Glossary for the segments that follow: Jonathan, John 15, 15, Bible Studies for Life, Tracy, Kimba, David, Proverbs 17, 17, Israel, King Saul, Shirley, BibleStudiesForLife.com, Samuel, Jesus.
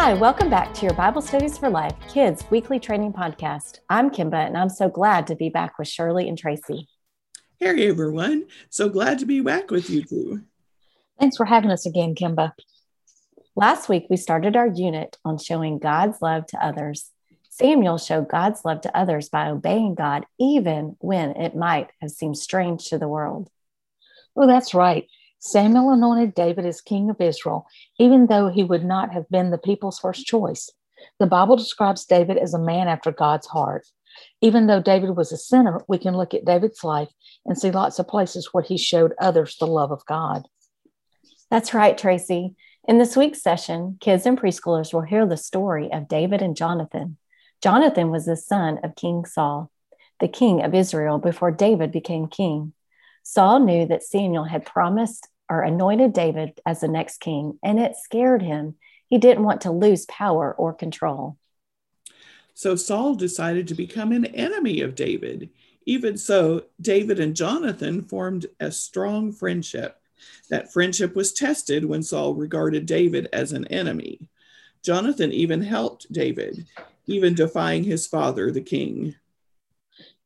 Hi, welcome back to your Bible Studies for Life Kids Weekly Training Podcast. I'm Kimba, and I'm so glad to be back with Shirley and Tracy. Hey, everyone. So glad to be back with you two. Thanks for having us again, Kimba. Last week, we started our unit on showing God's love to others. Samuel showed God's love to others by obeying God, even when it might have seemed strange to the world. Well, that's right. Samuel anointed David as king of Israel, even though he would not have been the people's first choice. The Bible describes David as a man after God's heart. Even though David was a sinner, we can look at David's life and see lots of places where he showed others the love of God. That's right, Tracy. In this week's session, kids and preschoolers will hear the story of David and Jonathan. Jonathan was the son of King Saul, the king of Israel before David became king. Saul knew that Samuel had promised or anointed David as the next king, and it scared him. He didn't want to lose power or control. So Saul decided to become an enemy of David. Even so, David and Jonathan formed a strong friendship. That friendship was tested when Saul regarded David as an enemy. Jonathan even helped David, even defying his father, the king.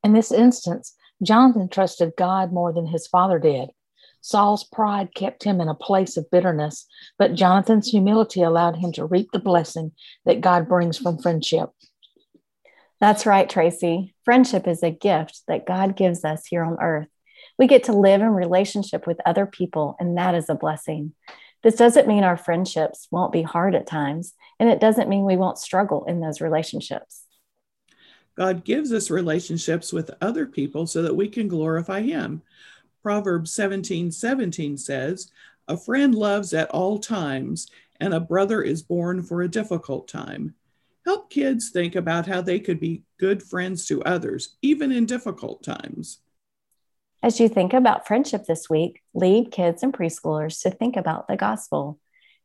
In this instance, Jonathan trusted God more than his father did. Saul's pride kept him in a place of bitterness, but Jonathan's humility allowed him to reap the blessing that God brings from friendship. That's right, Tracy. Friendship is a gift that God gives us here on earth. We get to live in relationship with other people, and that is a blessing. This doesn't mean our friendships won't be hard at times, and it doesn't mean we won't struggle in those relationships. God gives us relationships with other people so that we can glorify him. Proverbs 17:17 says, "A friend loves at all times, and a brother is born for a difficult time." Help kids think about how they could be good friends to others, even in difficult times. As you think about friendship this week, lead kids and preschoolers to think about the gospel.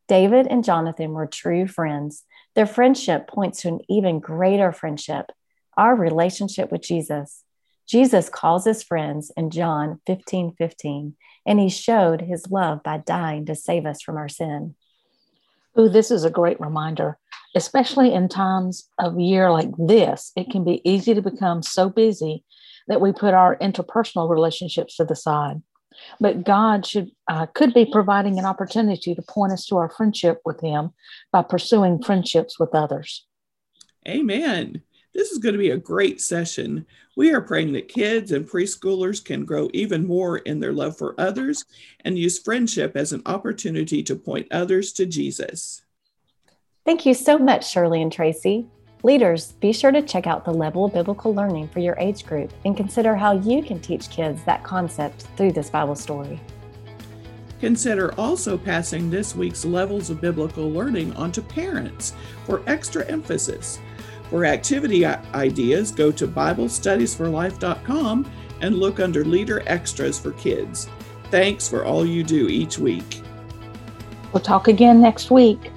David and Jonathan were true friends. Their friendship points to an even greater friendship, our relationship with Jesus. Jesus calls his friends in John 15:15, and he showed his love by dying to save us from our sin. Oh, this is a great reminder, especially in times of year like this. It can be easy to become so busy that we put our interpersonal relationships to the side. But God could be providing an opportunity to point us to our friendship with him by pursuing friendships with others. Amen. This is going to be a great session. We are praying that kids and preschoolers can grow even more in their love for others and use friendship as an opportunity to point others to Jesus. Thank you so much, Shirley and Tracy. Leaders, be sure to check out the level of biblical learning for your age group and consider how you can teach kids that concept through this Bible story. Consider also passing this week's levels of biblical learning on to parents for extra emphasis. For activity ideas, go to BibleStudiesForLife.com and look under Leader Extras for Kids. Thanks for all you do each week. We'll talk again next week.